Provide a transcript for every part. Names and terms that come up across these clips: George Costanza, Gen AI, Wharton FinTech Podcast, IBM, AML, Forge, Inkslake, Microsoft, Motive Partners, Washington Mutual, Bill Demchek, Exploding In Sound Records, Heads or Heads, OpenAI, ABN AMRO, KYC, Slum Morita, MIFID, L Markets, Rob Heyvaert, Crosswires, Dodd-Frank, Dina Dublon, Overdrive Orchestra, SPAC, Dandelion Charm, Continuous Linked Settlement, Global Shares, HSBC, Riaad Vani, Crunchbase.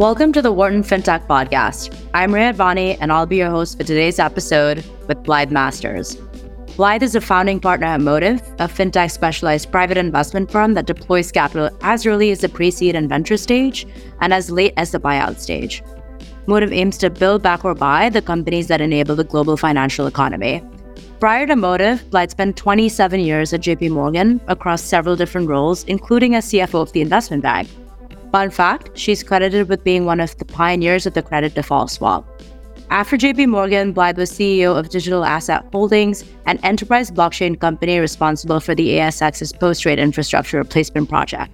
Welcome to the Wharton FinTech Podcast. I'm Riaad Vani, and I'll be your host for today's episode with Blythe Masters. Blythe is a founding partner at Motive, a fintech-specialized private investment firm that deploys capital as early as the pre-seed and venture stage and as late as the buyout stage. Motive aims to build, back, or buy the companies that enable the global financial economy. Prior to Motive, Blythe spent 27 years at J.P. Morgan across several different roles, including as CFO of the investment bank. Fun fact, she's credited with being one of the pioneers of the credit default swap. After J.P. Morgan, Blythe was CEO of Digital Asset Holdings, an enterprise blockchain company responsible for the ASX's post-trade infrastructure replacement project.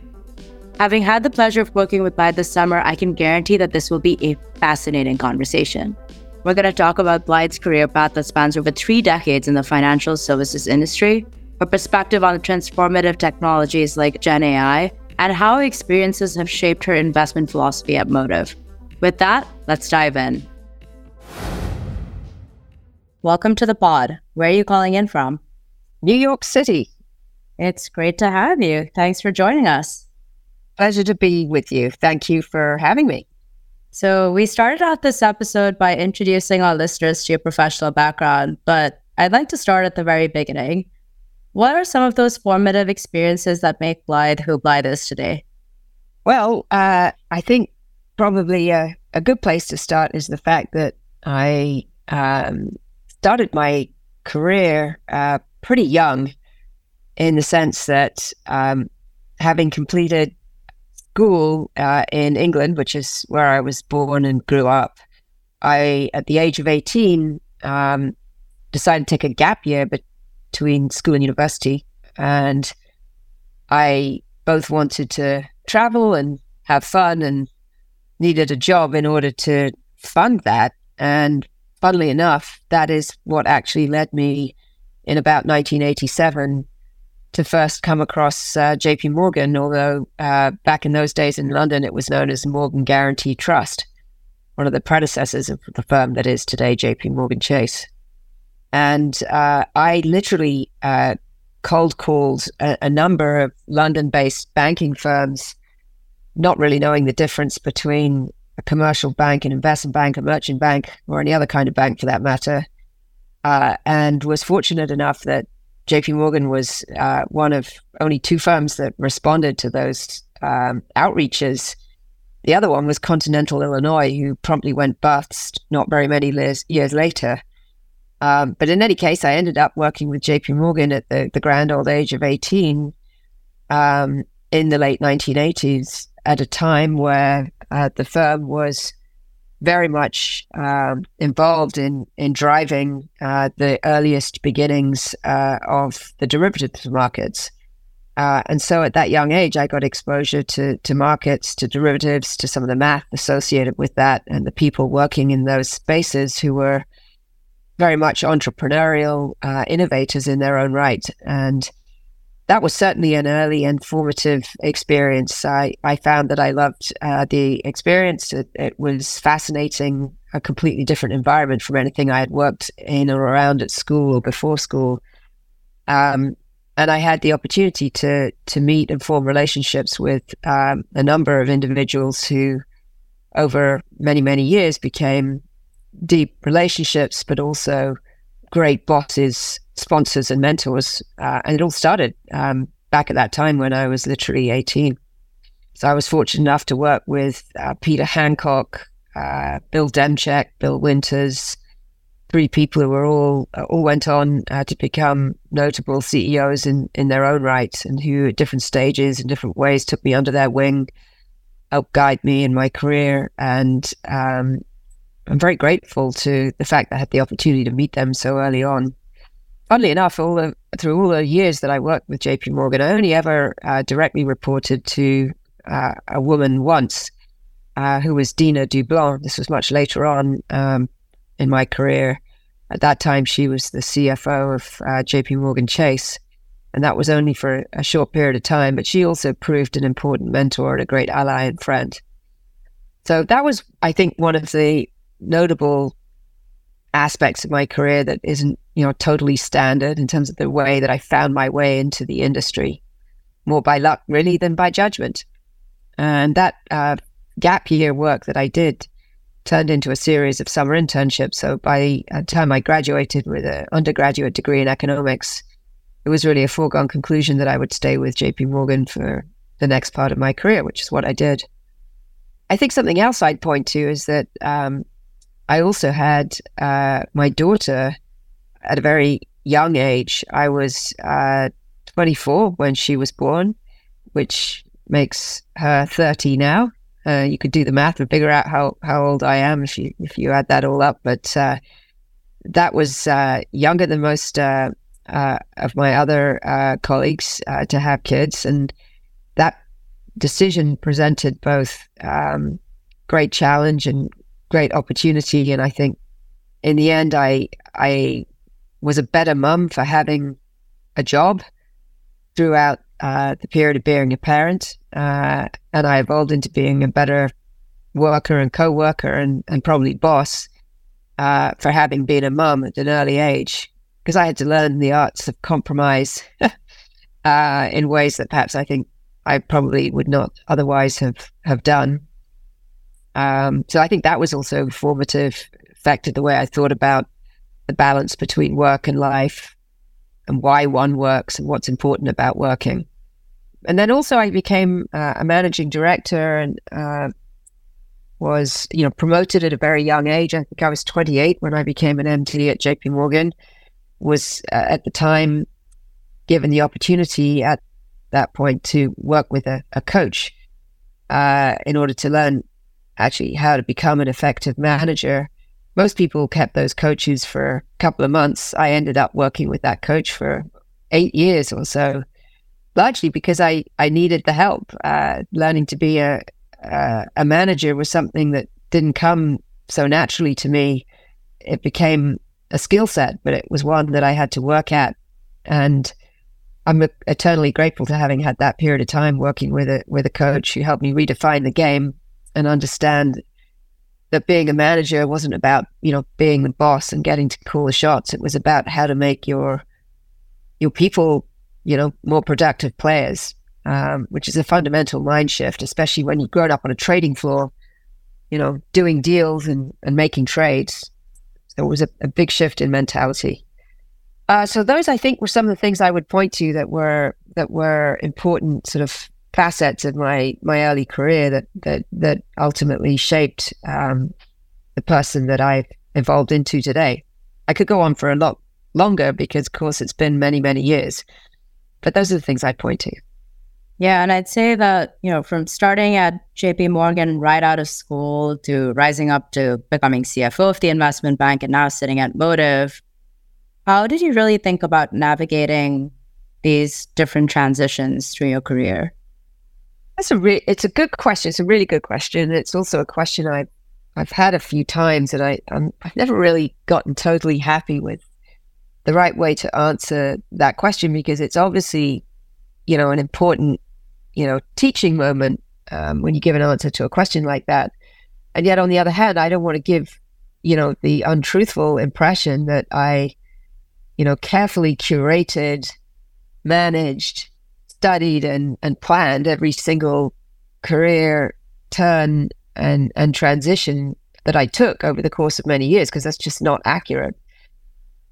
Having had the pleasure of working with Blythe this summer, I can guarantee that this will be a fascinating conversation. We're going to talk about Blythe's career path that spans over 3 decades in the financial services industry, her perspective on transformative technologies like Gen AI, and how experiences have shaped her investment philosophy at Motive. With that, let's dive in. Welcome to the pod. Where are you calling in from? New York City. It's great to have you. Thanks for joining us. Pleasure to be with you. Thank you for having me. So we started out this episode by introducing our listeners to your professional background, but I'd like to start at the very beginning. What are some of those formative experiences that make Blythe who Blythe is today? Well, I think probably a good place to start is the fact that I started my career pretty young, in the sense that having completed school in England, which is where I was born and grew up, I, at the age of 18, decided to take a gap year between school and university, and I both wanted to travel and have fun and needed a job in order to fund that. And funnily enough, that is what actually led me in about 1987 to first come across JP Morgan, although back in those days in London it was known as Morgan Guarantee Trust, one of the predecessors of the firm that is today JP Morgan Chase. And I literally cold called a number of London-based banking firms, not really knowing the difference between a commercial bank, an investment bank, a merchant bank, or any other kind of bank for that matter, and was fortunate enough that JP Morgan was one of only 2 firms that responded to those outreaches. The other one was Continental Illinois, who promptly went bust not very many years later. But in any case, I ended up working with JP Morgan at the grand old age of 18 in the late 1980s, at a time where the firm was very much involved in driving the earliest beginnings of the derivatives markets. And so at that young age, I got exposure to markets, to derivatives, to some of the math associated with that, and the people working in those spaces who were very much entrepreneurial innovators in their own right. And that was certainly an early and formative experience. I found that I loved the experience. It was fascinating, a completely different environment from anything I had worked in or around at school or before school. And I had the opportunity to meet and form relationships with a number of individuals who over many, many years became deep relationships, but also great bosses, sponsors, and mentors. And it all started back at that time when I was literally 18. So I was fortunate enough to work with Peter Hancock, Bill Demchek, Bill Winters, 3 people who were all went on to become notable CEOs in their own right, and who at different stages and different ways took me under their wing, helped guide me in my career. And I'm very grateful to the fact that I had the opportunity to meet them so early on. Funnily enough, through all the years that I worked with JP Morgan, I only ever directly reported to a woman once, who was Dina Dublon. This was much later on in my career. At that time, she was the CFO of JP Morgan Chase, and that was only for a short period of time, but she also proved an important mentor and a great ally and friend. So that was, I think, one of the notable aspects of my career that isn't, totally standard in terms of the way that I found my way into the industry, more by luck really than by judgment. And that gap year work that I did turned into a series of summer internships. So by the time I graduated with an undergraduate degree in economics, it was really a foregone conclusion that I would stay with J.P. Morgan for the next part of my career, which is what I did. I think something else I'd point to is that I also had my daughter at a very young age. I was 24 when she was born, which makes her 30 now. You could do the math and figure out how old I am if you add that all up. But that was younger than most of my other colleagues to have kids. And that decision presented both great challenge and great opportunity. And I think in the end, I was a better mum for having a job throughout the period of being a parent, and I evolved into being a better worker and co-worker and probably boss for having been a mum at an early age, because I had to learn the arts of compromise in ways that perhaps I think I probably would not otherwise have done. So I think that was also formative, affected the way I thought about the balance between work and life, and why one works and what's important about working. And then also I became a managing director and was, promoted at a very young age. I think I was 28 when I became an MD at JP Morgan, was at the time given the opportunity at that point to work with a coach in order to learn actually how to become an effective manager. Most people kept those coaches for a couple of months. I ended up working with that coach for 8 years or so, largely because I needed the help. Learning to be a manager was something that didn't come so naturally to me. It became a skill set, but it was one that I had to work at. And I'm eternally grateful to having had that period of time working with a coach who helped me redefine the game and understand that being a manager wasn't about, being the boss and getting to call the shots. It was about how to make your people, more productive players, which is a fundamental mind shift, especially when you've grown up on a trading floor, doing deals and making trades. So it was a big shift in mentality. So those, I think, were some of the things I would point to that were important sort of facets of my early career that ultimately shaped the person that I've evolved into today. I could go on for a lot longer because, of course, it's been many, many years. But those are the things I point to. Yeah, and I'd say that, from starting at JP Morgan right out of school to rising up to becoming CFO of the investment bank and now sitting at Motive, how did you really think about navigating these different transitions through your career? It's a good question. It's a really good question. It's also a question I've had a few times, and I've never really gotten totally happy with the right way to answer that question, because it's obviously, an important, teaching moment when you give an answer to a question like that. And yet, on the other hand, I don't want to give, the untruthful impression that I, carefully curated, managed, studied and planned every single career turn and transition that I took over the course of many years, because that's just not accurate.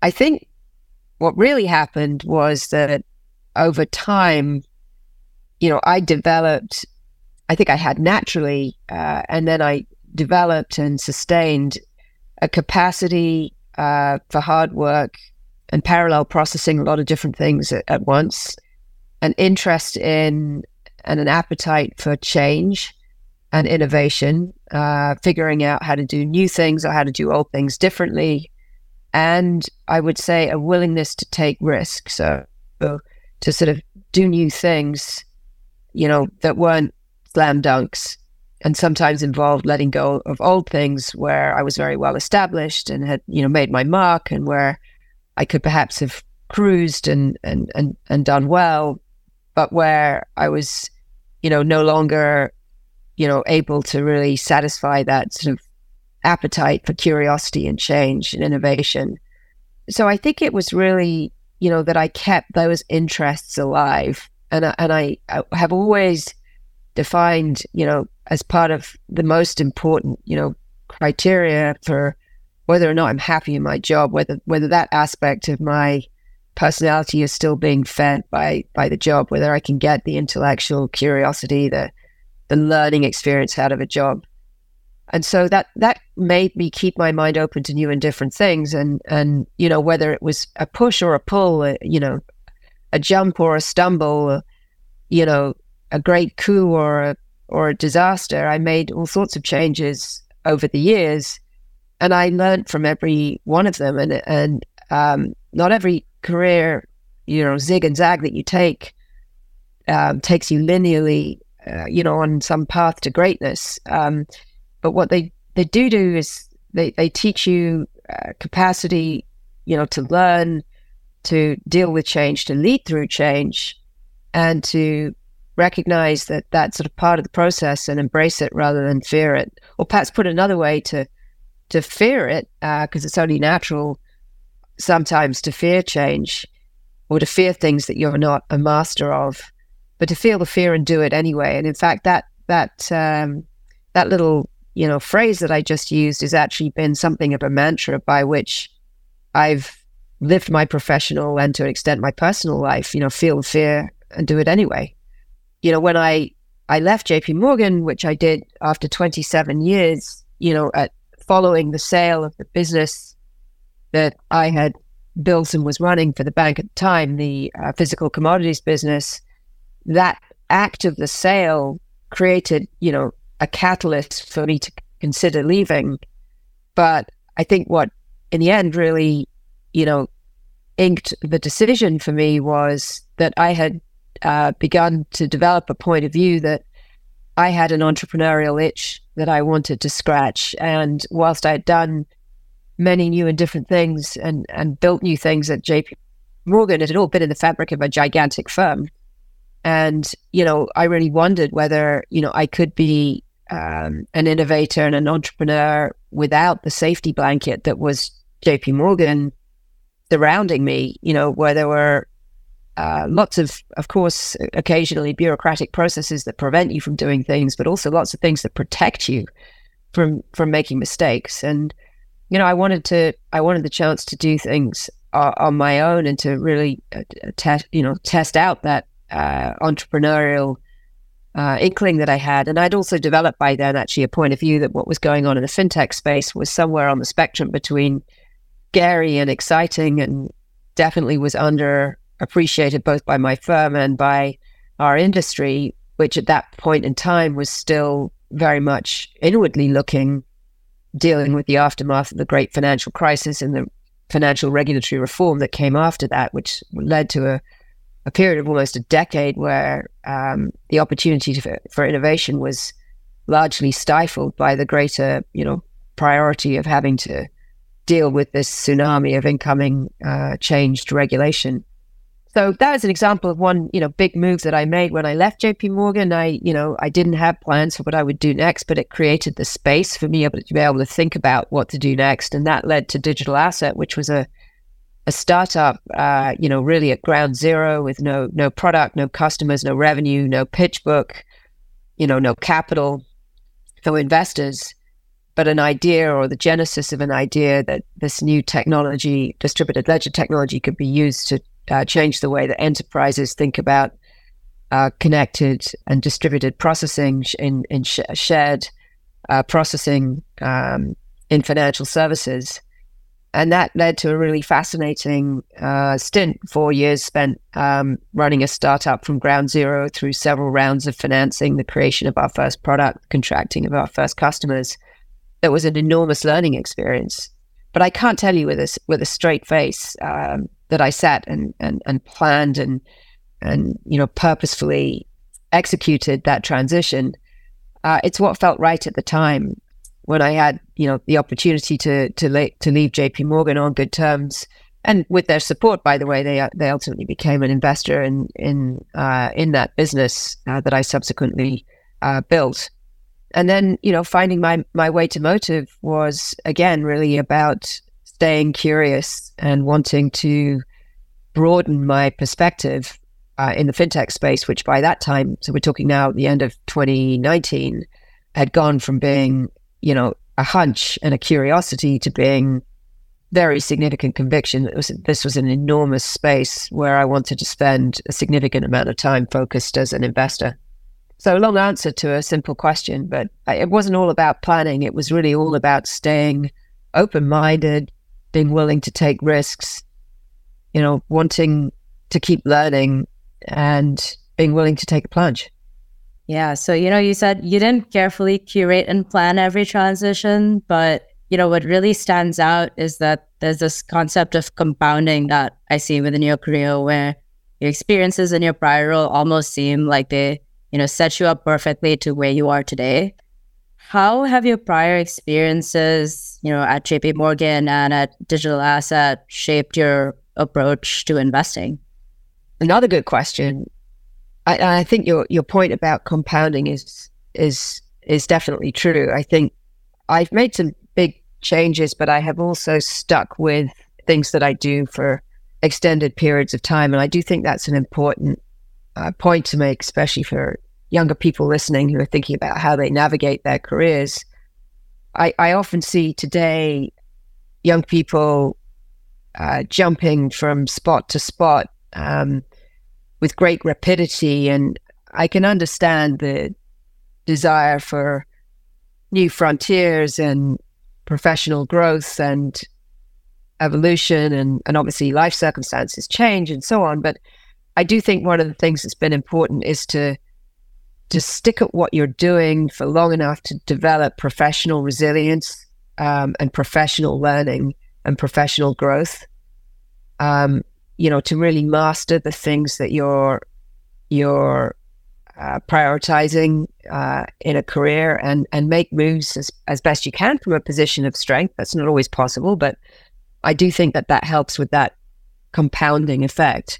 I think what really happened was that over time, I developed, I think I had naturally, and then I developed and sustained a capacity for hard work and parallel processing a lot of different things at once. An interest in and an appetite for change and innovation, figuring out how to do new things or how to do old things differently. And I would say a willingness to take risks, so to sort of do new things, that weren't slam dunks, and sometimes involved letting go of old things where I was very well established and had, made my mark, and where I could perhaps have cruised and done well, but where I was, no longer, able to really satisfy that sort of appetite for curiosity and change and innovation. So I think it was really, that I kept those interests alive. And I have always defined, as part of the most important, you know, criteria for whether or not I'm happy in my job, whether that aspect of my personality is still being fed by the job, whether I can get the intellectual curiosity, the learning experience out of a job. And so that made me keep my mind open to new and different things. And you know, whether it was a push or a pull, you know, a jump or a stumble, you know, a great coup or a disaster, I made all sorts of changes over the years, and I learned from every one of them. And not every career, you know, zig and zag that you take takes you linearly, you know, on some path to greatness. But what they do is they teach you capacity, you know, to learn, to deal with change, to lead through change, and to recognize that that's sort of part of the process and embrace it rather than fear it. Or perhaps put another way, to fear it, because it's only natural sometimes to fear change or to fear things that you're not a master of, but to feel the fear and do it anyway. And in fact, that little, you know, phrase that I just used has actually been something of a mantra by which I've lived my professional and to an extent my personal life, you know, feel the fear and do it anyway. You know, when I left J.P. Morgan, which I did after 27 years, you know, at following the sale of the business that I had built and was running for the bank at the time, the physical commodities business, that act of the sale created, you know, a catalyst for me to consider leaving. But I think what in the end really, you know, inked the decision for me was that I had begun to develop a point of view that I had an entrepreneurial itch that I wanted to scratch. And whilst I had done many new and different things and built new things at JP Morgan, it had all been in the fabric of a gigantic firm. And, you know, I really wondered whether, you know, I could be an innovator and an entrepreneur without the safety blanket that was JP Morgan surrounding me, you know, where there were lots of course, occasionally bureaucratic processes that prevent you from doing things, but also lots of things that protect you from making mistakes. And, you know, I wanted the chance to do things on my own and to really test out that entrepreneurial inkling that I had. And I'd also developed by then actually a point of view that what was going on in the fintech space was somewhere on the spectrum between scary and exciting, and definitely was underappreciated both by my firm and by our industry, which at that point in time was still very much inwardly looking, dealing with the aftermath of the great financial crisis and the financial regulatory reform that came after that, which led to a period of almost a decade where the opportunity for innovation was largely stifled by the greater, you know, priority of having to deal with this tsunami of incoming changed regulation. So that is an example of one, you know, big move that I made when I left JP Morgan. I didn't have plans for what I would do next, but it created the space for me to be able to think about what to do next. And that led to Digital Asset, which was a startup, you know, really at ground zero with no product, no customers, no revenue, no pitch book, you know, no capital, no investors, but an idea, or the genesis of an idea, that this new technology, distributed ledger technology, could be used to change the way that enterprises think about connected and distributed processing in shared processing in financial services. And that led to a really fascinating stint, 4 years spent running a startup from ground zero through several rounds of financing, the creation of our first product, contracting of our first customers. That was an enormous learning experience. But I can't tell you with a straight face that I sat and planned and you know, purposefully executed that transition. It's what felt right at the time. When I had, you know, the opportunity to leave J.P. Morgan on good terms, and with their support, by the way, they ultimately became an investor in that business that I subsequently built. And then, you know, finding my way to Motive was again really about staying curious and wanting to broaden my perspective in the fintech space, which by that time, so we're talking now at the end of 2019. had gone from being, you know, a hunch and a curiosity to being very significant conviction. This was an enormous space where I wanted to spend a significant amount of time focused as an investor. So, long answer to a simple question, but it wasn't all about planning. It was really all about staying open-minded, being willing to take risks, you know, wanting to keep learning and being willing to take a plunge. Yeah. So, you know, you said you didn't carefully curate and plan every transition, but, you know, what really stands out is that there's this concept of compounding that I see within your career, where your experiences in your prior role almost seem like they, you know, set you up perfectly to where you are today. How have your prior experiences, you know, at J.P. Morgan and at Digital Asset shaped your approach to investing? Another good question. I think your point about compounding is definitely true. I think I've made some big changes, but I have also stuck with things that I do for extended periods of time. And I do think that's an important point to make, especially for younger people listening who are thinking about how they navigate their careers. I often see today young people jumping from spot to spot with great rapidity, and I can understand the desire for new frontiers and professional growth and evolution, and obviously life circumstances change and so on. But I do think one of the things that's been important is to stick at what you're doing for long enough to develop professional resilience and professional learning and professional growth, you know, to really master the things that you're prioritizing in a career, and make moves as best you can from a position of strength. That's not always possible, but I do think that that helps with that compounding effect.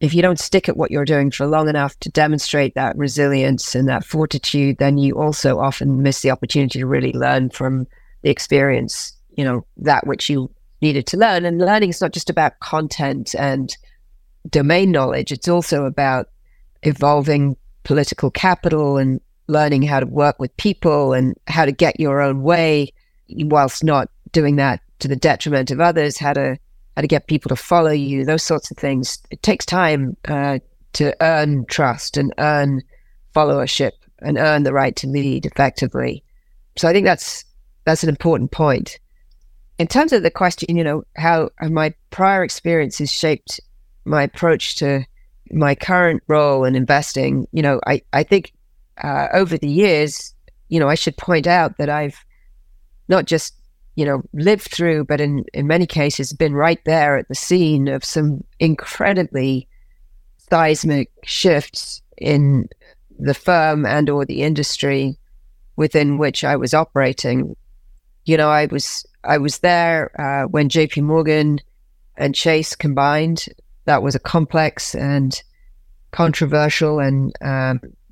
If you don't stick at what you're doing for long enough to demonstrate that resilience and that fortitude, then you also often miss the opportunity to really learn from the experience, you know, that which you needed to learn. And learning is not just about content and domain knowledge. It's also about evolving political capital and learning how to work with people and how to get your own way whilst not doing that to the detriment of others, how to get people to follow you, those sorts of things. It takes time to earn trust and earn followership and earn the right to lead effectively. So I think that's an important point. In terms of the question, you know, how have my prior experiences shaped my approach to my current role in investing? You know, I think over the years, you know, I should point out that I've not just, you know, lived through, but in many cases been right there at the scene of some incredibly seismic shifts in the firm and or the industry within which I was operating. You know, I was there when J.P. Morgan and Chase combined. That was a complex and controversial and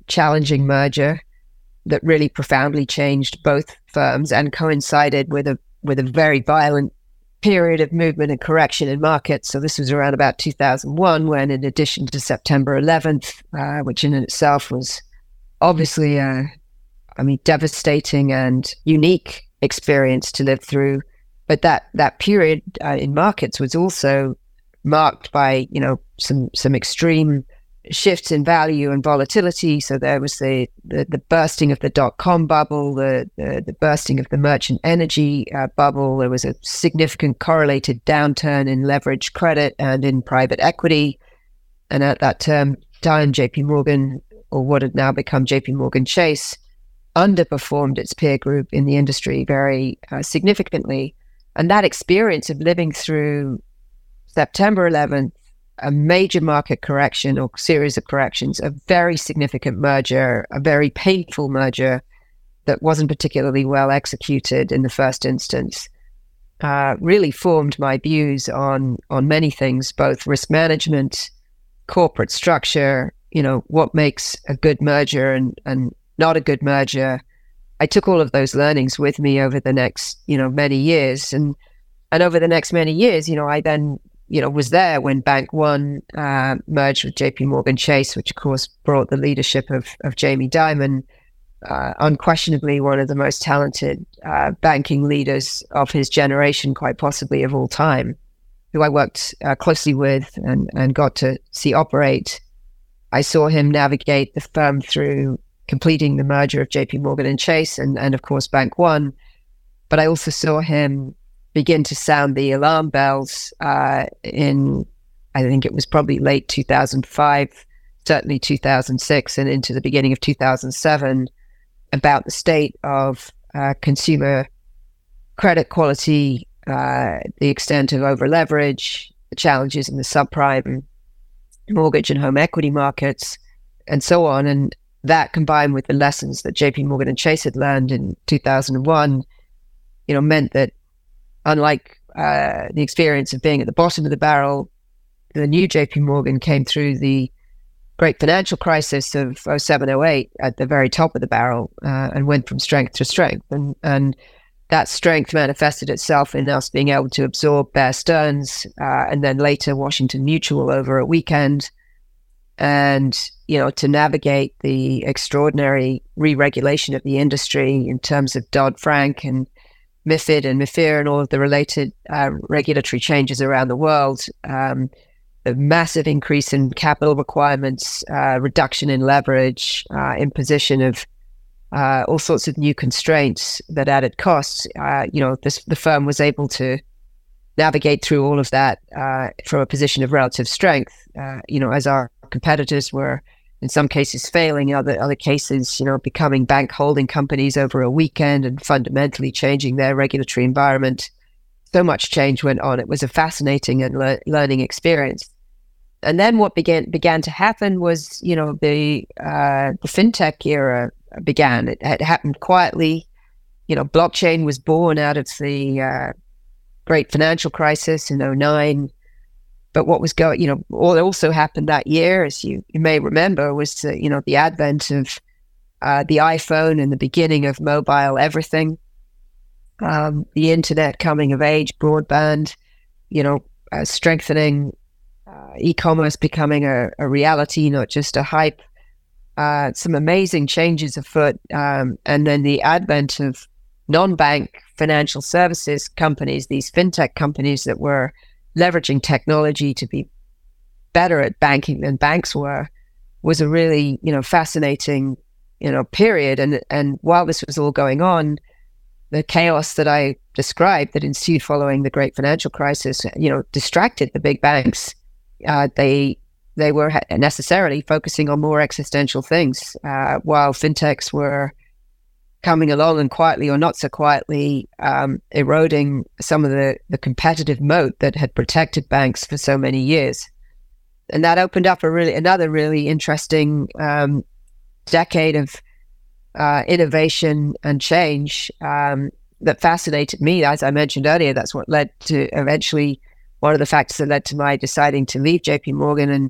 challenging merger that really profoundly changed both firms and coincided with a very violent period of movement and correction in markets. So this was around about 2001, when, in addition to September 11th, which in itself was obviously a devastating and unique experience to live through, but that period in markets was also marked by, you know, some extreme shifts in value and volatility. So there was the bursting of the dot-com bubble, the bursting of the merchant energy bubble. There was a significant correlated downturn in leveraged credit and in private equity. And at that time, J.P. Morgan, or what had now become J.P. Morgan Chase, underperformed its peer group in the industry very significantly. And that experience of living through September 11th, a major market correction or series of corrections, a very significant merger, a very painful merger that wasn't particularly well executed in the first instance, really formed my views on many things, both risk management, corporate structure, you know, what makes a good merger and not a good merger. I took all of those learnings with me over the next, you know, many years. And over the next many years, you know, I then, you know, was there when Bank One merged with J.P. Morgan Chase, which of course brought the leadership of Jamie Dimon unquestionably one of the most talented banking leaders of his generation, quite possibly of all time, who I worked closely with and got to see operate. I saw him navigate the firm through completing the merger of J.P. Morgan and Chase and of course, Bank One. But I also saw him begin to sound the alarm bells in, I think it was probably late 2005, certainly 2006, and into the beginning of 2007, about the state of consumer credit quality, the extent of overleverage, the challenges in the subprime mortgage and home equity markets, and so on. And that, combined with the lessons that J.P. Morgan and Chase had learned in 2001, meant that, unlike the experience of being at the bottom of the barrel, the new J.P. Morgan came through the great financial crisis of 07-08 at the very top of the barrel and went from strength to strength. And that strength manifested itself in us being able to absorb Bear Stearns and then later Washington Mutual over a weekend, and to navigate the extraordinary re-regulation of the industry in terms of Dodd-Frank and MIFID and MIFIR and all of the related regulatory changes around the world, the massive increase in capital requirements, reduction in leverage, imposition of all sorts of new constraints that added costs. The firm was able to navigate through all of that from a position of relative strength, as our competitors were in some cases failing, in other cases, becoming bank holding companies over a weekend and fundamentally changing their regulatory environment. So much change went on. It was a fascinating and learning experience. And then what began to happen was, the fintech era began. It happened quietly. Blockchain was born out of the great financial crisis in 2009. But what was what also happened that year, as you may remember, was the advent of the iPhone and the beginning of mobile everything, the internet coming of age, broadband, strengthening, e-commerce becoming a reality, not just a hype. Some amazing changes afoot, and then the advent of non-bank financial services companies, these fintech companies that were leveraging technology to be better at banking than banks were, was a really, fascinating, period. And while this was all going on, the chaos that I described that ensued following the great financial crisis, distracted the big banks. They were necessarily focusing on more existential things, while fintechs were coming along and quietly or not so quietly eroding some of the competitive moat that had protected banks for so many years. And that opened up another really interesting decade of innovation and change that fascinated me. As I mentioned earlier, that's what led to eventually one of the factors that led to my deciding to leave JP Morgan. And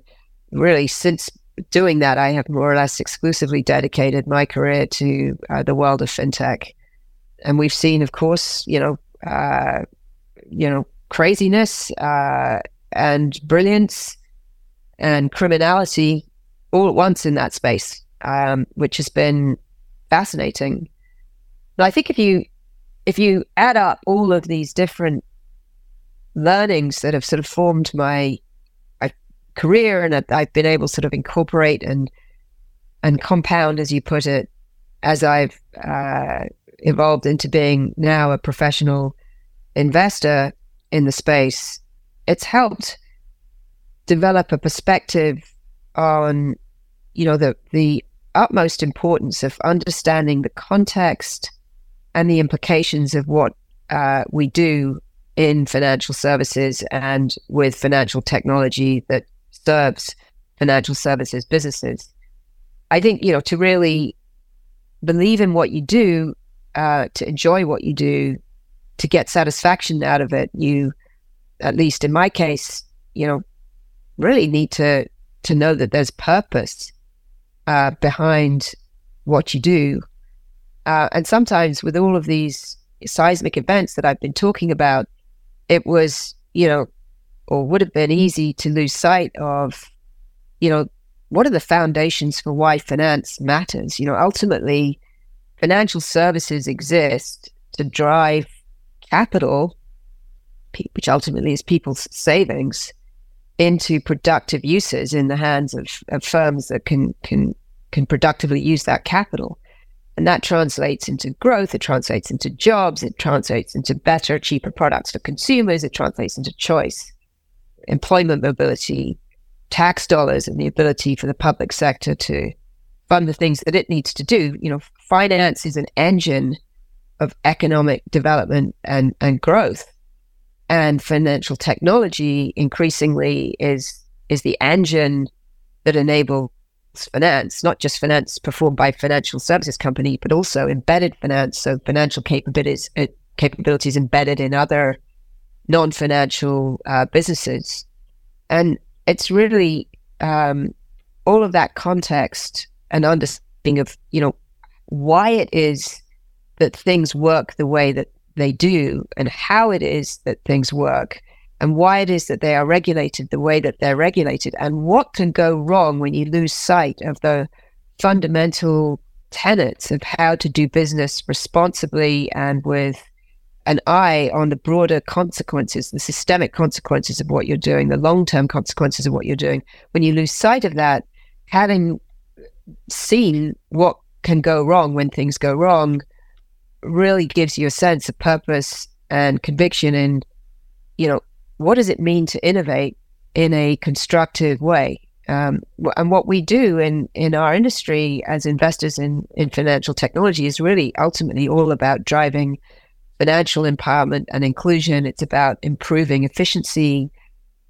really, since doing that, I have more or less exclusively dedicated my career to the world of fintech. And we've seen, of course, craziness and brilliance and criminality all at once in that space, which has been fascinating. But I think if you add up all of these different learnings that have sort of formed my career, and I've been able to sort of incorporate and compound, as you put it, as I've evolved into being now a professional investor in the space, it's helped develop a perspective on, the utmost importance of understanding the context and the implications of what we do in financial services and with financial technology that serves financial services businesses. I think, to really believe in what you do, to enjoy what you do, to get satisfaction out of it, you, at least in my case, really need to know that there's purpose behind what you do. And sometimes with all of these seismic events that I've been talking about, it was, or would have been easy to lose sight of, what are the foundations for why finance matters? Ultimately, financial services exist to drive capital, which ultimately is people's savings, into productive uses in the hands of firms that can productively use that capital. And that translates into growth, it translates into jobs, it translates into better, cheaper products for consumers, it translates into choice, employment mobility, tax dollars, and the ability for the public sector to fund the things that it needs to do. You know, finance is an engine of economic development and growth. And financial technology increasingly is the engine that enables finance, not just finance performed by financial services company, but also embedded finance. So financial capabilities embedded in other non-financial businesses. And it's really all of that context and understanding of, you know, why it is that things work the way that they do, and how it is that things work, and why it is that they are regulated the way that they're regulated, and what can go wrong when you lose sight of the fundamental tenets of how to do business responsibly and with an eye on the broader consequences, the systemic consequences of what you're doing, the long-term consequences of what you're doing. When you lose sight of that, having seen what can go wrong when things go wrong really gives you a sense of purpose and conviction in, you know, what does it mean to innovate in a constructive way? And what we do in our industry as investors in financial technology is really ultimately all about driving financial empowerment and inclusion. It's about improving efficiency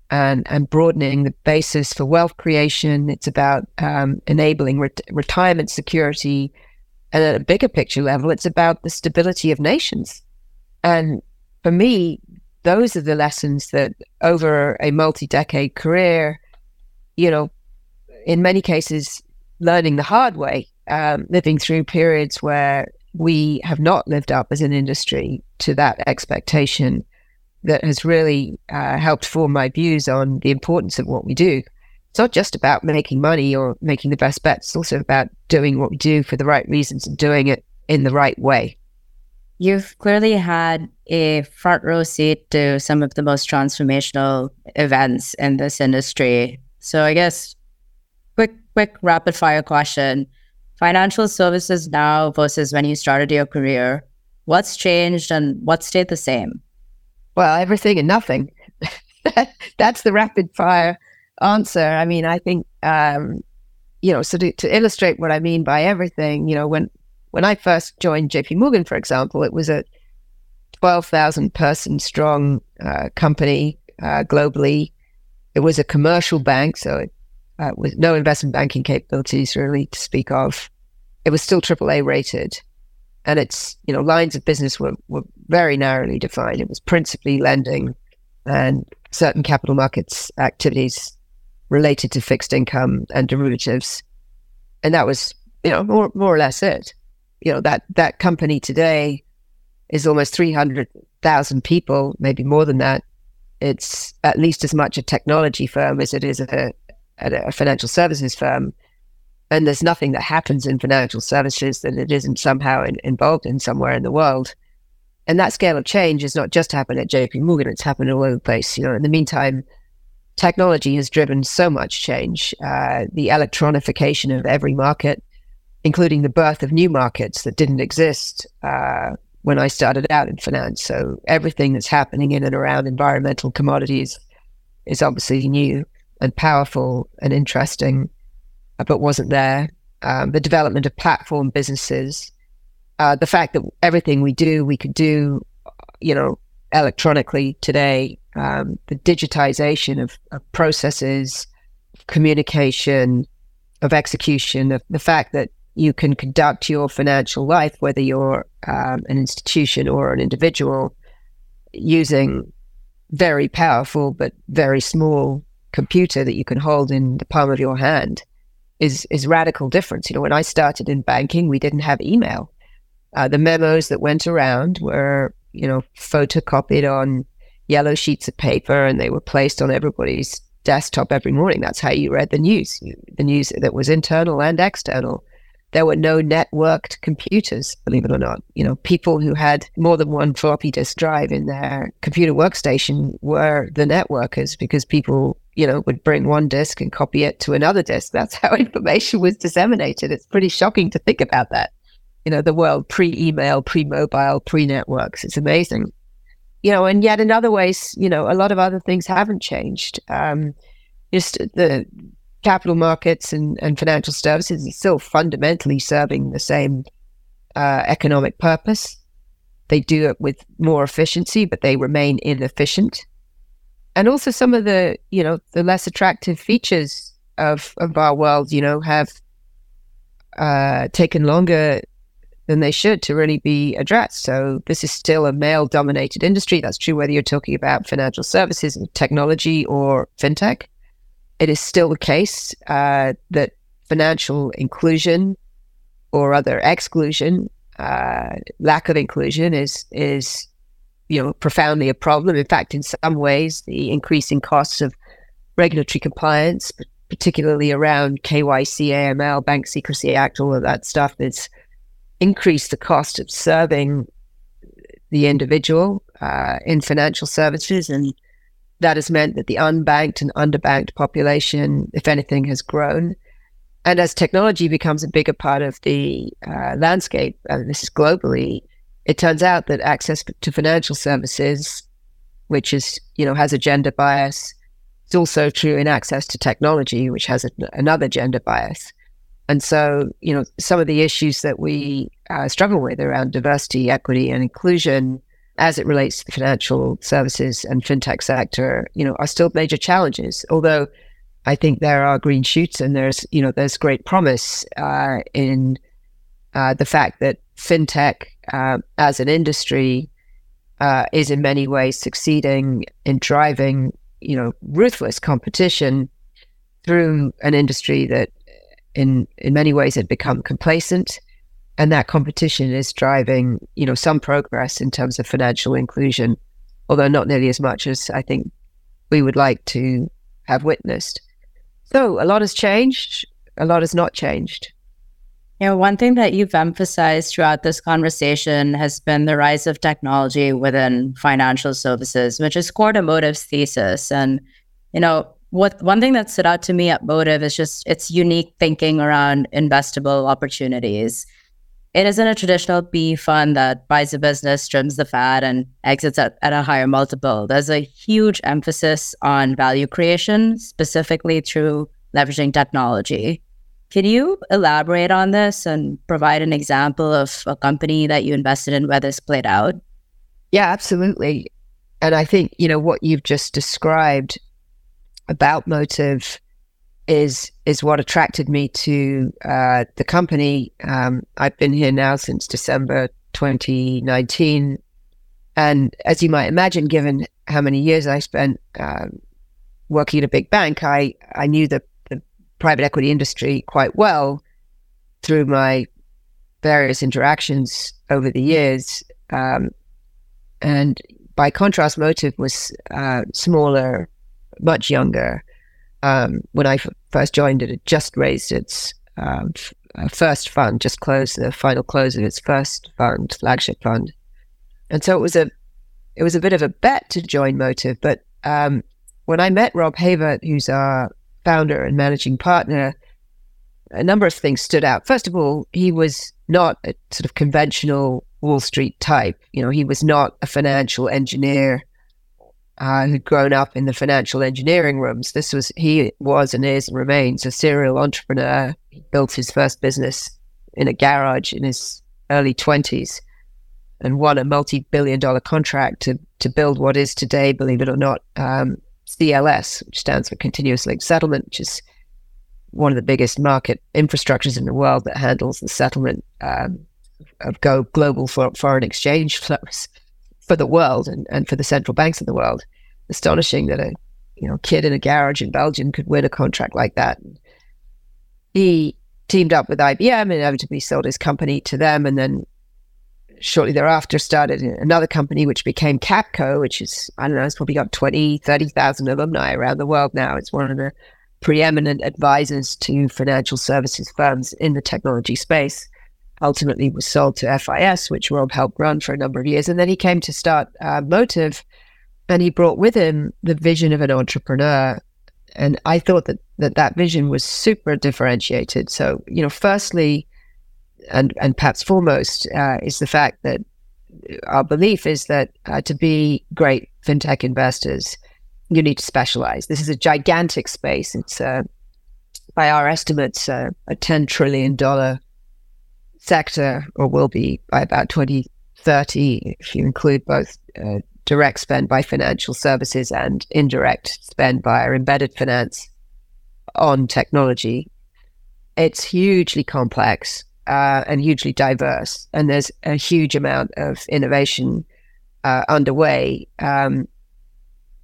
and broadening the basis for wealth creation. It's about enabling retirement security. And at a bigger picture level, it's about the stability of nations. And for me, those are the lessons that over a multi-decade career, you know, in many cases, learning the hard way, living through periods where we have not lived up as an industry to that expectation, that has really helped form my views on the importance of what we do. It's not just about making money or making the best bets. It's also about doing what we do for the right reasons and doing it in the right way. You've clearly had a front row seat to some of the most transformational events in this industry. So I guess quick rapid fire question. Financial services now versus when you started your career. What's changed and what stayed the same? Well, everything and nothing. That's the rapid fire answer. I mean, I think, you know, so to illustrate what I mean by everything, you know, when I first joined J.P. Morgan, for example, it was a 12,000 person strong company globally. It was a commercial bank, so it was no investment banking capabilities really to speak of. It was still AAA rated, and its, you know, lines of business were very narrowly defined. It was principally lending and certain capital markets activities related to fixed income and derivatives. And that was, you know, more or less it. You know, that company today is almost 300,000 people, maybe more than that. It's at least as much a technology firm as it is a financial services firm. And there's nothing that happens in financial services that it isn't somehow involved in somewhere in the world. And that scale of change has not just happened at J.P. Morgan, it's happened all over the place. You know, in the meantime, technology has driven so much change. The electronification of every market, including the birth of new markets that didn't exist when I started out in finance. So everything that's happening in and around environmental commodities is obviously new and powerful and interesting, but wasn't there. The development of platform businesses, the fact that everything we do, we could do, you know, electronically today, the digitization of processes, of communication, of execution, of the fact that you can conduct your financial life, whether you're an institution or an individual, using very powerful but very small computer that you can hold in the palm of your hand is radical difference. You know, when I started in banking, we didn't have email. The memos that went around were, you know, photocopied on yellow sheets of paper, and they were placed on everybody's desktop every morning. That's how you read the news that was internal and external. there were no networked computers, believe it or not. You know, people who had more than one floppy disk drive in their computer workstation were the networkers, because people, you know, would bring one disk and copy it to another disk. That's how information was disseminated. It's pretty shocking to think about that. You know, the world pre-email, pre-mobile, pre-networks. It's amazing. You know, and yet in other ways, you know, a lot of other things haven't changed. Just the capital markets and financial services is still fundamentally serving the same economic purpose. They do it with more efficiency, but they remain inefficient. And also some of the, you know, the less attractive features of our world, you know, have taken longer than they should to really be addressed. So this is still a male-dominated industry. That's true whether you're talking about financial services and technology or fintech. It is still the case that financial inclusion or other exclusion, lack of inclusion is you know, profoundly a problem. In fact, in some ways, the increasing costs of regulatory compliance, particularly around KYC, AML, Bank Secrecy Act, all of that stuff, it's increased the cost of serving the individual in financial services. And that has meant that the unbanked and underbanked population, if anything, has grown. And as technology becomes a bigger part of the landscape, and this is globally, it turns out that access to financial services, which is, you know, has a gender bias, it's also true in access to technology, which has another gender bias. And so, you know, some of the issues that we struggle with around diversity, equity, and inclusion as it relates to the financial services and fintech sector, you know, are still major challenges. Although I think there are green shoots and there's, you know, there's great promise in the fact that fintech as an industry is in many ways succeeding in driving, you know, ruthless competition through an industry that in many ways had become complacent. And that competition is driving, you know, some progress in terms of financial inclusion, although not nearly as much as I think we would like to have witnessed. So a lot has changed, a lot has not changed. You know, one thing that you've emphasized throughout this conversation has been the rise of technology within financial services, which is core to Motive's thesis. And, you know, one thing that stood out to me at Motive is just its unique thinking around investable opportunities. It isn't a traditional PE fund that buys a business, trims the fat, and exits at a higher multiple. There's a huge emphasis on value creation, specifically through leveraging technology. Can you elaborate on this and provide an example of a company that you invested in where this played out? Yeah, absolutely. And I think, you know, what you've just described about Motive is what attracted me to the company. I've been here now since December 2019. And as you might imagine, given how many years I spent working at a big bank, I knew the private equity industry quite well through my various interactions over the years. And by contrast, Motive was smaller, much younger. When I first joined it, it just raised its first fund, just closed the final close of its first fund, flagship fund. And so it was a bit of a bet to join Motive. But when I met Rob Heyvaert, who's our founder and managing partner, a number of things stood out. First of all, he was not a sort of conventional Wall Street type. You know, he was not a financial engineer who'd grown up in the financial engineering rooms. He was and is and remains a serial entrepreneur. He built his first business in a garage in his early 20s and won a multi-billion-dollar contract to build what is today, believe it or not, CLS, which stands for Continuous Linked Settlement, which is one of the biggest market infrastructures in the world that handles the settlement of global foreign exchange flows for the world and for the central banks of the world. Astonishing that a, you know, kid in a garage in Belgium could win a contract like that. He teamed up with IBM and inevitably sold his company to them, and then shortly thereafter started another company which became Capco, which is, I don't know, it's probably got 20,000, 30,000 alumni around the world now. It's one of the preeminent advisors to financial services firms in the technology space, ultimately was sold to FIS, which Rob helped run for a number of years. And then he came to start Motive, and he brought with him the vision of an entrepreneur. And I thought that vision was super differentiated. So, firstly, and perhaps foremost, is the fact that our belief is that to be great fintech investors, you need to specialize. This is a gigantic space. It's, by our estimates, a $10 trillion sector, or will be by about 2030, if you include both direct spend by financial services and indirect spend by embedded finance on technology. It's hugely complex and hugely diverse, and there's a huge amount of innovation underway.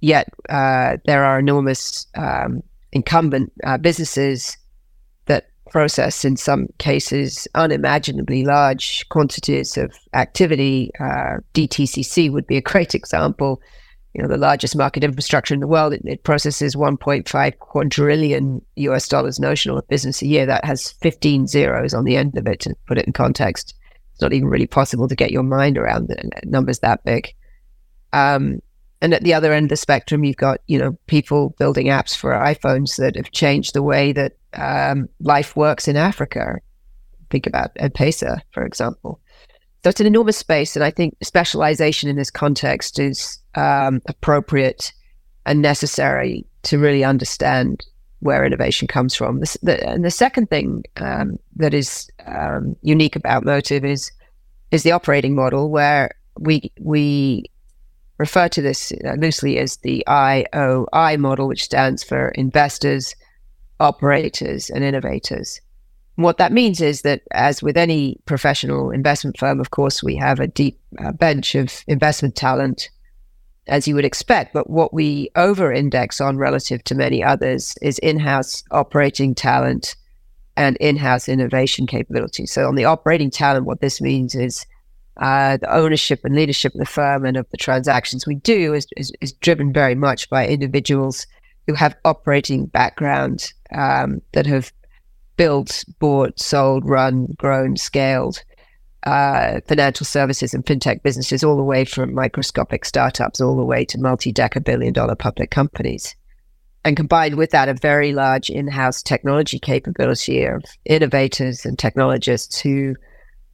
Yet there are enormous incumbent businesses that process, in some cases, unimaginably large quantities of activity. DTCC would be a great example. The largest market infrastructure in the world, it processes $1.5 quadrillion US dollars notional of business a year. That has 15 zeros on the end of it. To put it in context, it's not even really possible to get your mind around the numbers that big. And at the other end of the spectrum, you've got, people building apps for iPhones that have changed the way that life works in Africa. Think about M-Pesa, for example. So it's an enormous space, and I think specialization in this context is appropriate and necessary to really understand where innovation comes from. And the second thing that is unique about Motive is the operating model, where we refer to this loosely as the IOI model, which stands for investors, operators, and innovators. And what that means is that, as with any professional investment firm, of course, we have a deep bench of investment talent, as you would expect. But what we over-index on relative to many others is in-house operating talent and in-house innovation capability. So on the operating talent, what this means is the ownership and leadership of the firm and of the transactions we do is driven very much by individuals who have operating background, that have built, bought, sold, run, grown, scaled financial services and fintech businesses, all the way from microscopic startups all the way to multi-decade billion-dollar public companies. And combined with that, a very large in-house technology capability of innovators and technologists who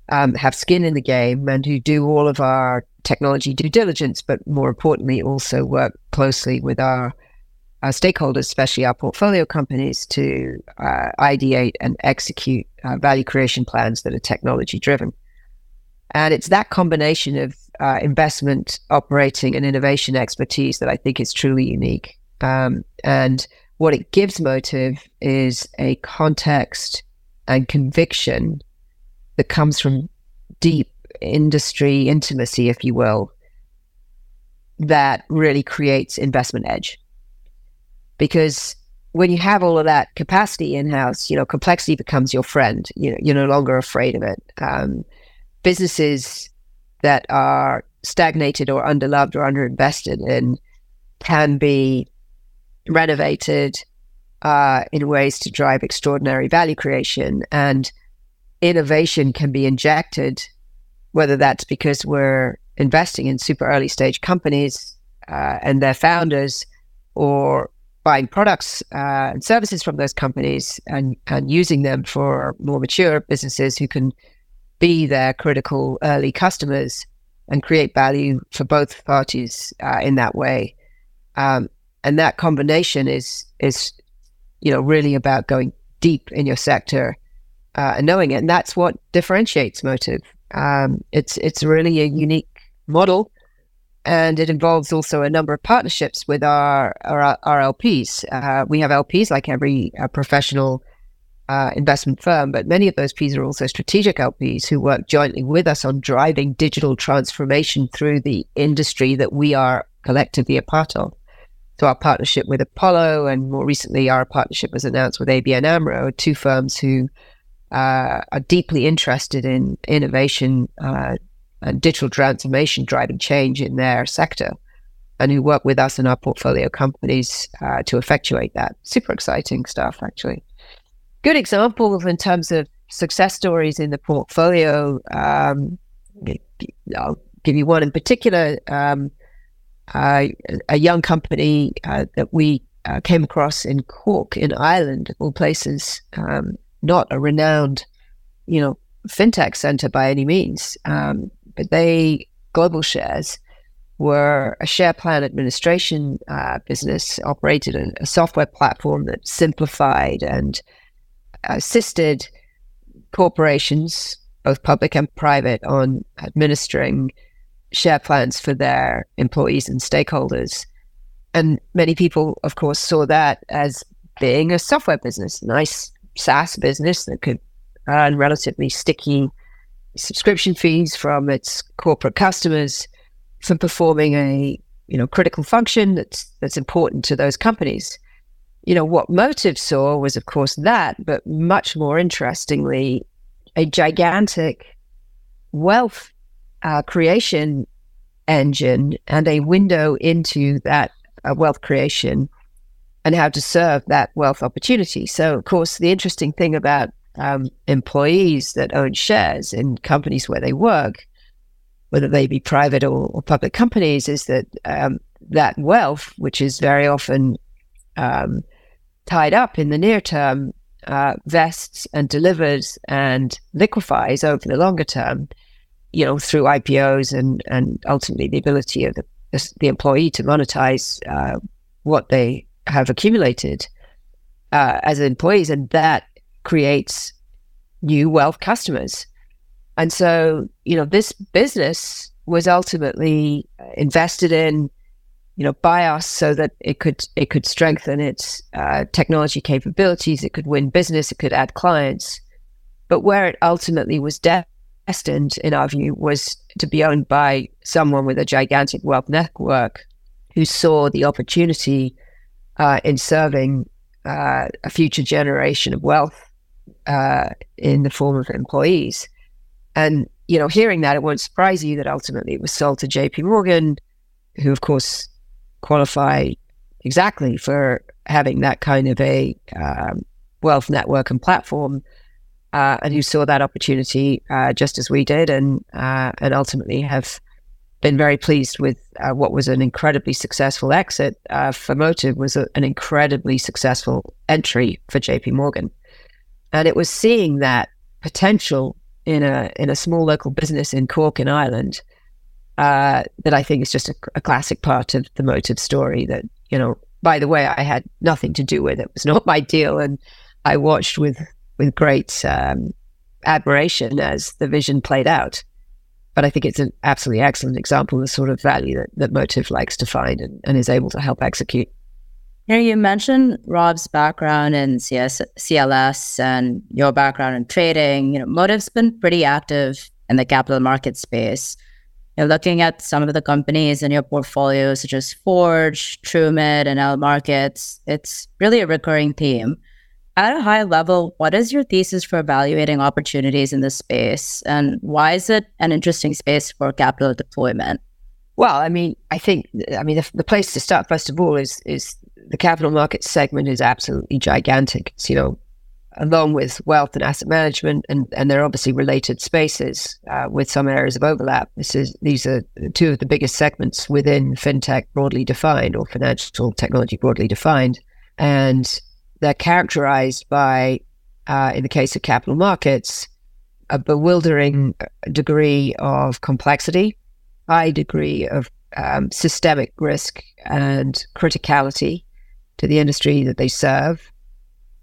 have skin in the game and who do all of our technology due diligence, but more importantly, also work closely with our stakeholders, especially our portfolio companies, to ideate and execute value creation plans that are technology driven. And it's that combination of investment, operating, and innovation expertise that I think is truly unique. And what it gives Motive is a context and conviction that comes from deep industry intimacy, if you will, that really creates investment edge. Because when you have all of that capacity in-house, complexity becomes your friend. You're no longer afraid of it. Businesses that are stagnated or underloved or underinvested in can be renovated in ways to drive extraordinary value creation, and innovation can be injected, whether that's because we're investing in super early stage companies and their founders, or buying products and services from those companies and using them for more mature businesses who can be their critical early customers and create value for both parties in that way. And that combination is really about going deep in your sector and knowing it. And that's what differentiates Motive. It's really a unique model, and it involves also a number of partnerships with our LPs. We have LPs like every professional investment firm, but many of those Ps are also strategic LPs who work jointly with us on driving digital transformation through the industry that we are collectively a part of. So our partnership with Apollo, and more recently our partnership was announced with ABN AMRO, two firms who are deeply interested in innovation and digital transformation driving change in their sector. and who work with us and our portfolio companies to effectuate that. Super exciting stuff, actually. Good example in terms of success stories in the portfolio. I'll give you one in particular. A young company that we came across in Cork, in Ireland, all places, not a renowned, fintech center by any means, but they, Global Shares, were a share plan administration business, operated a software platform that simplified and assisted corporations, both public and private, on administering share plans for their employees and stakeholders. And many people, of course, saw that as being a software business, a nice SaaS business that could earn relatively sticky subscription fees from its corporate customers for performing a critical function that's important to those companies. What Motive saw was, of course, that, but much more interestingly, a gigantic wealth creation engine and a window into that wealth creation and how to serve that wealth opportunity. So, of course, the interesting thing about employees that own shares in companies where they work, whether they be private or public companies, is that that wealth, which is very often tied up in the near term, vests and delivers and liquefies over the longer term, through IPOs and ultimately the ability of the employee to monetize what they have accumulated as employees, and that creates new wealth customers. And so, this business was ultimately invested in, by us so that it could strengthen its technology capabilities, it could win business, it could add clients. But where it ultimately was destined, in our view, was to be owned by someone with a gigantic wealth network who saw the opportunity in serving a future generation of wealth in the form of employees. And, hearing that, it won't surprise you that ultimately it was sold to J.P. Morgan, who, of course, qualify exactly for having that kind of a wealth network and platform, and who saw that opportunity just as we did, and ultimately have been very pleased with what was an incredibly successful exit. For Motive was an incredibly successful entry for J.P. Morgan. And it was seeing that potential in a small local business in Cork in Ireland that I think is just a classic part of the Motive story that, by the way, I had nothing to do with. It was not my deal. And I watched with great admiration as the vision played out. But I think it's an absolutely excellent example of the sort of value that Motive likes to find and is able to help execute. You mentioned Rob's background in CLS and your background in trading. Motive's been pretty active in the capital market space. You're looking at some of the companies in your portfolio, such as Forge, Truman, and L Markets. It's really a recurring theme. At a high level, what is your thesis for evaluating opportunities in this space, and why is it an interesting space for capital deployment? Well, the place to start, first of all, is the capital markets segment is absolutely gigantic. It's, along with wealth and asset management, and they're obviously related spaces with some areas of overlap. These are two of the biggest segments within fintech broadly defined, or financial technology broadly defined. And they're characterized by, in the case of capital markets, a bewildering degree of complexity, high degree of systemic risk and criticality to the industry that they serve,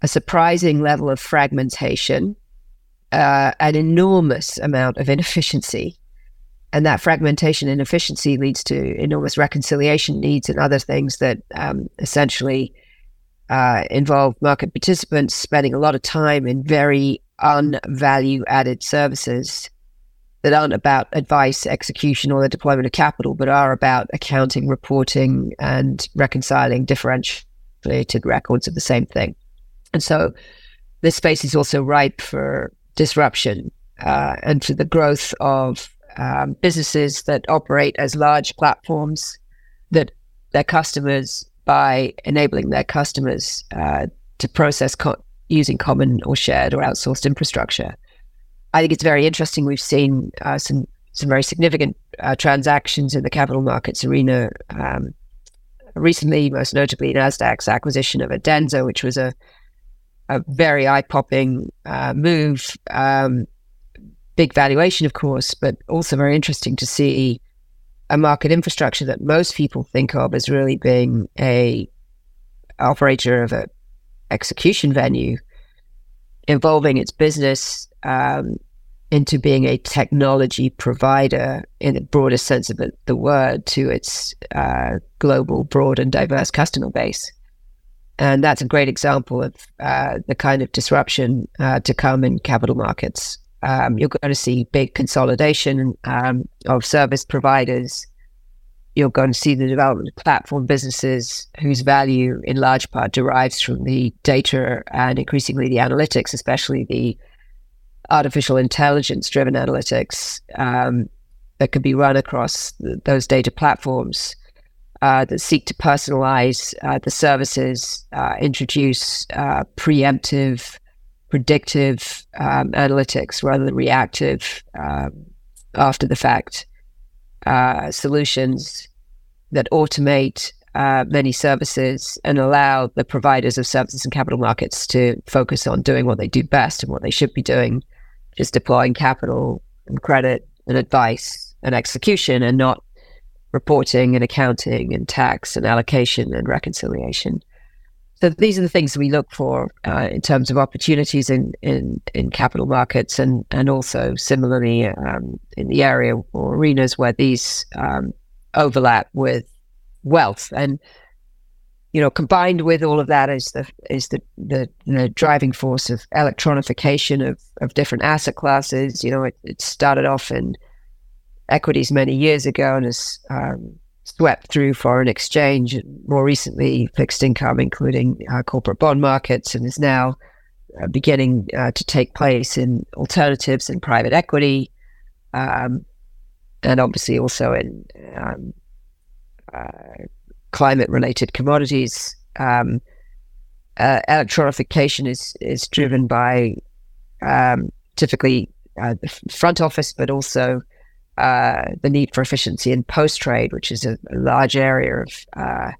a surprising level of fragmentation, an enormous amount of inefficiency. And that fragmentation and inefficiency leads to enormous reconciliation needs and other things that essentially involve market participants spending a lot of time in very unvalue-added services that aren't about advice, execution, or the deployment of capital, but are about accounting, reporting, and reconciling differentiated records of the same thing. And so this space is also ripe for disruption and for the growth of businesses that operate as large platforms that their customers by enabling their customers to process using common or shared or outsourced infrastructure. I think it's very interesting. We've seen some very significant transactions in the capital markets arena recently, most notably NASDAQ's acquisition of Adenza, which was a very eye-popping move. Big valuation, of course, but also very interesting to see a market infrastructure that most people think of as really being a operator of an execution venue, evolving its business into being a technology provider in the broadest sense of the word to its global, broad and diverse customer base. And that's a great example of the kind of disruption to come in capital markets. You're going to see big consolidation of service providers. You're going to see the development of platform businesses whose value in large part derives from the data and increasingly the analytics, especially the artificial intelligence-driven analytics that can be run across those data platforms that seek to personalize the services, introduce preemptive, predictive analytics rather than reactive, after-the-fact solutions that automate many services and allow the providers of services and capital markets to focus on doing what they do best and what they should be doing, just deploying capital and credit and advice and execution, and not reporting and accounting and tax and allocation and reconciliation. So these are the things we look for in terms of opportunities in capital markets, and also similarly in the area or arenas where these overlap with wealth. And you know, combined with all of that is the driving force of electronification of different asset classes. You know, it started off in equities many years ago and has swept through foreign exchange, more recently fixed income, including corporate bond markets, and is now beginning to take place in alternatives and private equity, and obviously also in climate-related commodities. Electronification is driven by typically the front office, but also the need for efficiency in post-trade, which is a large area of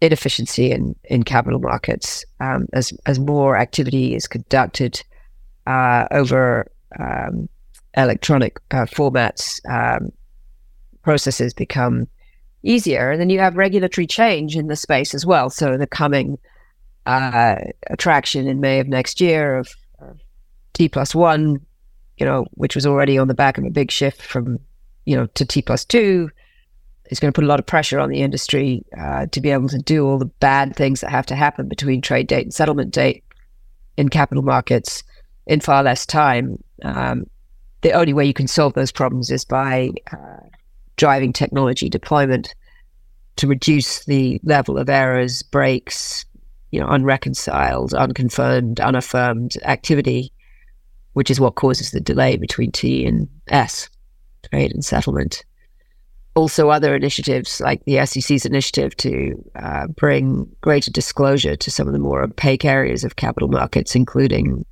inefficiency in capital markets. As more activity is conducted over electronic formats, processes become easier. And then you have regulatory change in the space as well. So the coming attraction in May of next year of T+1, you know, which was already on the back of a big shift from, you know, to T+2, is going to put a lot of pressure on the industry to be able to do all the bad things that have to happen between trade date and settlement date in capital markets in far less time. The only way you can solve those problems is by driving technology deployment to reduce the level of errors, breaks, you know, unreconciled, unconfirmed, unaffirmed activity, which is what causes the delay between T and S, trade and settlement. Also, other initiatives like the SEC's initiative to bring greater disclosure to some of the more opaque areas of capital markets, including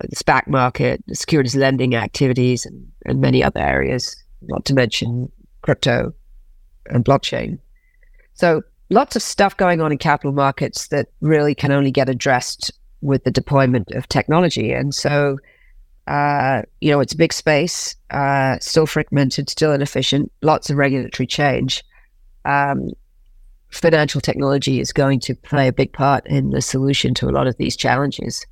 the SPAC market, the securities lending activities, and many other areas, not to mention crypto and blockchain. So lots of stuff going on in capital markets that really can only get addressed with the deployment of technology. And so, you know, it's a big space, still fragmented, still inefficient, lots of regulatory change. Financial technology is going to play a big part in the solution to a lot of these challenges,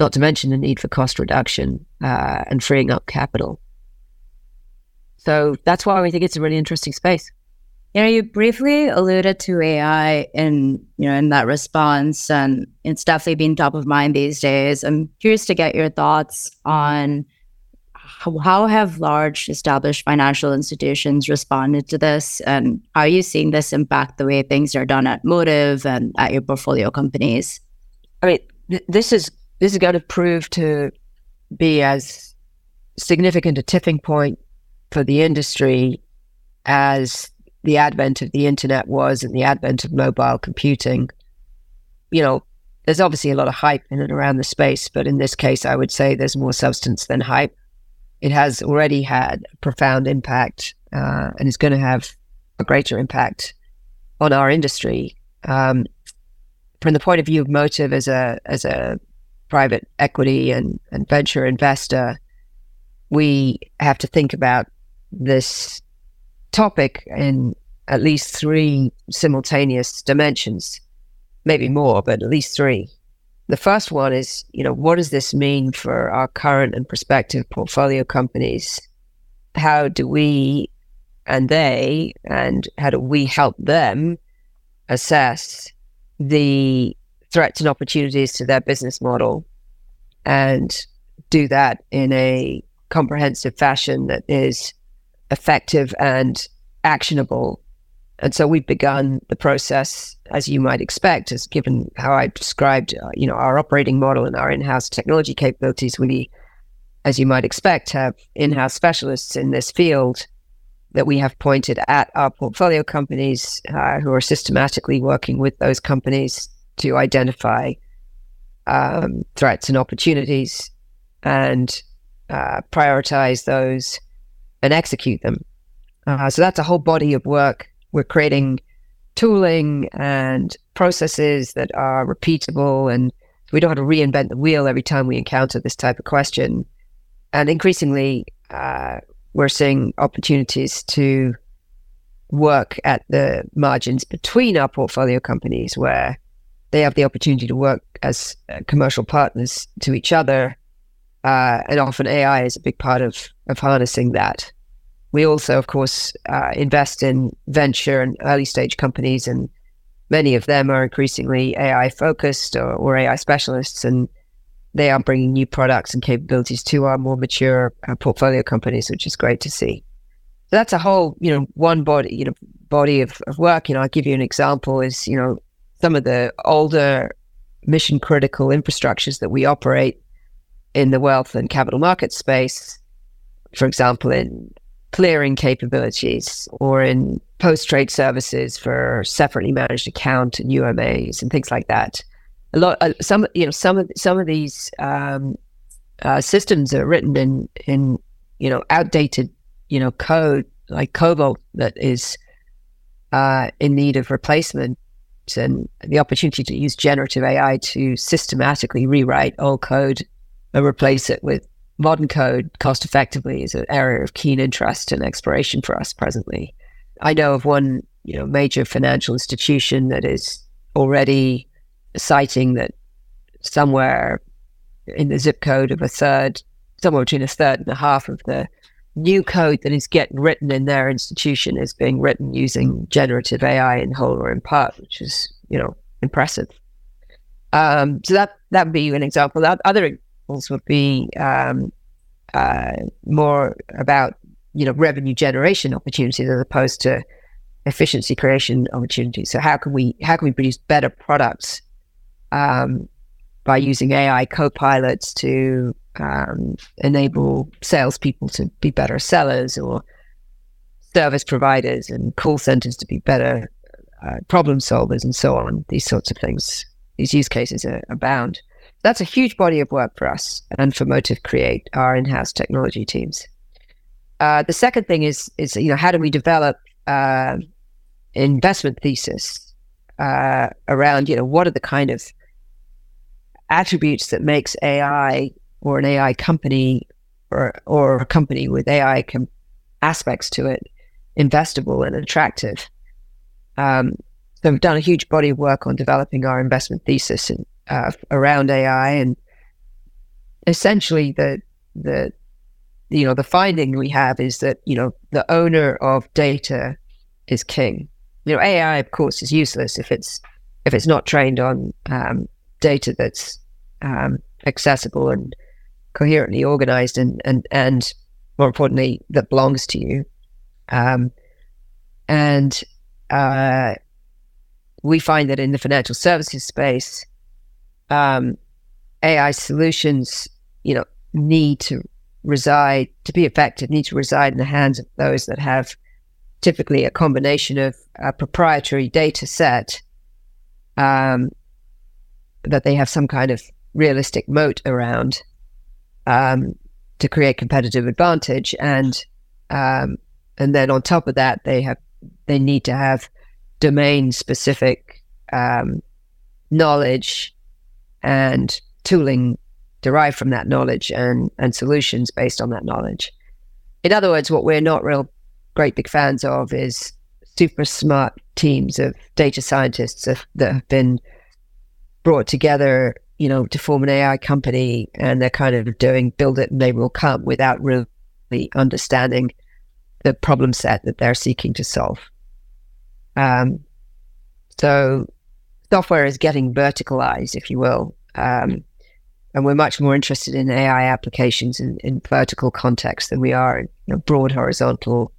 not to mention the need for cost reduction and freeing up capital. So that's why we think it's a really interesting space. You know, you briefly alluded to AI in that response, and it's definitely been top of mind these days. I'm curious to get your thoughts on how have large established financial institutions responded to this, and are you seeing this impact the way things are done at Motive and at your portfolio companies? I mean, this is going to prove to be as significant a tipping point for the industry as the advent of the internet was and the advent of mobile computing. You know, there's obviously a lot of hype in and around the space, but in this case, I would say there's more substance than hype. It has already had a profound impact and is going to have a greater impact on our industry. From the point of view of Motive as a private equity and venture investor, we have to think about this topic in at least three simultaneous dimensions, maybe more, but at least three. The first one is, you know, what does this mean for our current and prospective portfolio companies? How do we and they, and how do we help them assess the threats and opportunities to their business model and do that in a comprehensive fashion that is effective and actionable? And so we've begun the process, as you might expect, as given how I described, you know, our operating model and our in-house technology capabilities. We, as you might expect, have in-house specialists in this field that we have pointed at our portfolio companies who are systematically working with those companies to identify threats and opportunities and prioritize those and execute them. So that's a whole body of work. We're creating tooling and processes that are repeatable, and we don't have to reinvent the wheel every time we encounter this type of question. And increasingly, we're seeing opportunities to work at the margins between our portfolio companies, where they have the opportunity to work as commercial partners to each other. And often AI is a big part of harnessing that. We also, of course, invest in venture and early stage companies, and many of them are increasingly AI focused or AI specialists, and they are bringing new products and capabilities to our more mature portfolio companies, which is great to see. So that's a whole, you know, one body, you know, body of work. You know, I'll give you an example is, you know, some of the older mission critical infrastructures that we operate in the wealth and capital market space, for example, in clearing capabilities or in post-trade services for separately managed account and UMAs and things like that. A lot, some of these systems are written in you know outdated you know code like COBOL that is in need of replacement, and the opportunity to use generative AI to systematically rewrite old code and replace it with modern code cost effectively is an area of keen interest and exploration for us presently. I know of one you know major financial institution that is already citing that somewhere in the zip code of a third, somewhere between a third and a half of the new code that is getting written in their institution is being written using generative AI in whole or in part, which is, you know, impressive. So that would be an example. Other examples would be more about, you know, revenue generation opportunities as opposed to efficiency creation opportunities. So how can we produce better products by using AI co-pilots to enable salespeople to be better sellers, or service providers and call centers to be better problem solvers, and so on. These sorts of things, these use cases abound. That's a huge body of work for us and for Motive Create, our in-house technology teams. The second thing is you know, how do we develop investment thesis around, you know, what are the kind of attributes that makes AI or an AI company or a company with AI aspects to it investable and attractive. So we've done a huge body of work on developing our investment thesis and, around AI, and essentially the you know, the finding we have is that, you know, the owner of data is king. You know, AI, of course, is useless if it's not trained on data that's accessible and coherently organized and more importantly, that belongs to you. We find that in the financial services space, AI solutions, you know, need to reside in the hands of those that have typically a combination of a proprietary data set that they have some kind of realistic moat around to create competitive advantage, and then on top of that they need to have domain specific knowledge and tooling derived from that knowledge and solutions based on that knowledge. In other words, what we're not real great big fans of is super smart teams of data scientists that have been brought together, you know, to form an AI company, and they're kind of doing build it and they will come without really understanding the problem set that they're seeking to solve. So software is getting verticalized, if you will, and we're much more interested in AI applications in vertical contexts than we are in, you know, broad horizontal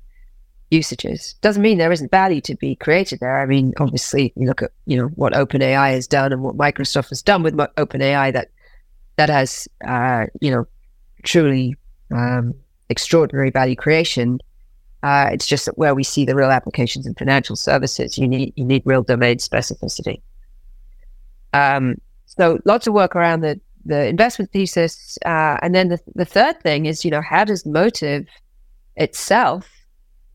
usages. Doesn't mean there isn't value to be created there. I mean, obviously, you look at, you know, what OpenAI has done and what Microsoft has done with OpenAI. That has you know, truly extraordinary value creation. It's just that where we see the real applications in financial services, you need real domain specificity. So lots of work around the investment thesis, and then the third thing is, you know, how does Motive itself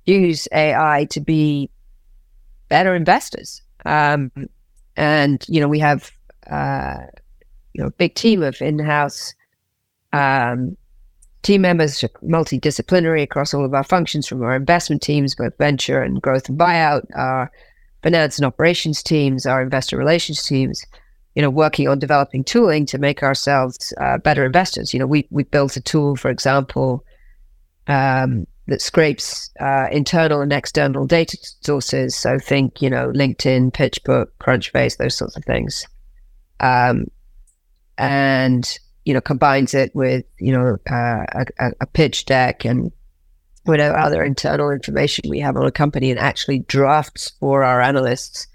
use AI to be better investors? And you know, we have you know, a big team of in-house team members, multidisciplinary across all of our functions, from our investment teams, both venture and growth and buyout, our finance and operations teams, our investor relations teams, you know, working on developing tooling to make ourselves better investors. You know, we built a tool, for example, that scrapes internal and external data sources. So think, you know, LinkedIn, PitchBook, Crunchbase, those sorts of things. And, you know, combines it with, you know, a pitch deck and whatever other internal information we have on a company, and actually drafts for our analysts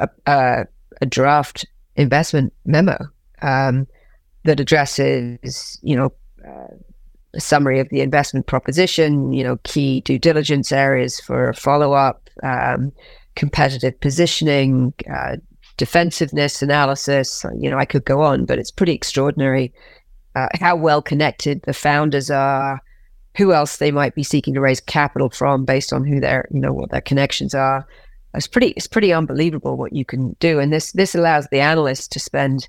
a draft investment memo that addresses, you know, a summary of the investment proposition, you know, key due diligence areas for follow-up, competitive positioning, defensiveness analysis. You know, I could go on, but it's pretty extraordinary how well connected the founders are, who else they might be seeking to raise capital from based on who their, you know, what their connections are. It's pretty unbelievable what you can do. And this allows the analysts to spend,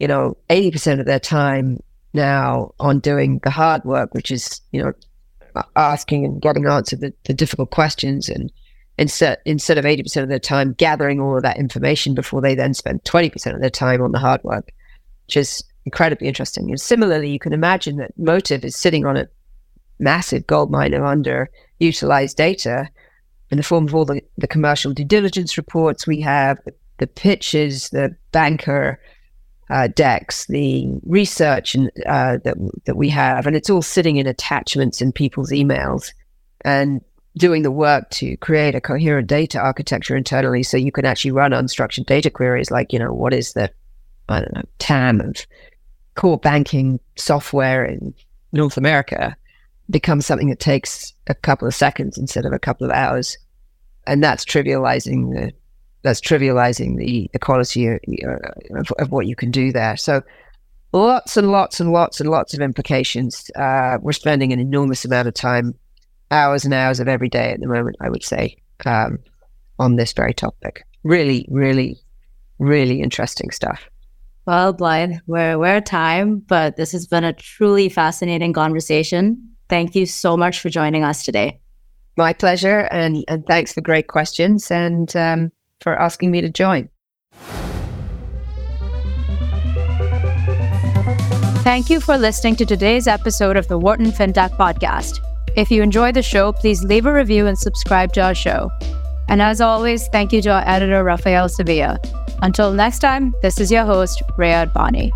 you know, 80% of their time now on doing the hard work, which is, you know, asking and getting answered the difficult questions, and instead of 80% of their time gathering all of that information before they then spend 20% of their time on the hard work, which is incredibly interesting. And similarly, you can imagine that Motive is sitting on a massive goldmine of underutilized data in the form of all the commercial due diligence reports we have, the pitches, the banker decks, the research and that we have, and it's all sitting in attachments in people's emails, and doing the work to create a coherent data architecture internally, so you can actually run unstructured data queries like, you know, what is the, I don't know, TAM of core banking software in North America, becomes something that takes a couple of seconds instead of a couple of hours, and that's trivializing the quality of what you can do there. So lots and lots and lots and lots of implications. We're spending an enormous amount of time, hours and hours of every day at the moment, I would say, on this very topic. Really, really, really interesting stuff. Well, Blythe, we're at time, but this has been a truly fascinating conversation. Thank you so much for joining us today. My pleasure, and thanks for great questions and for asking me to join. Thank you for listening to today's episode of the Wharton FinTech Podcast. If you enjoy the show, please leave a review and subscribe to our show. And as always, thank you to our editor, Rafael Sevilla. Until next time, this is your host, Riaad Vani.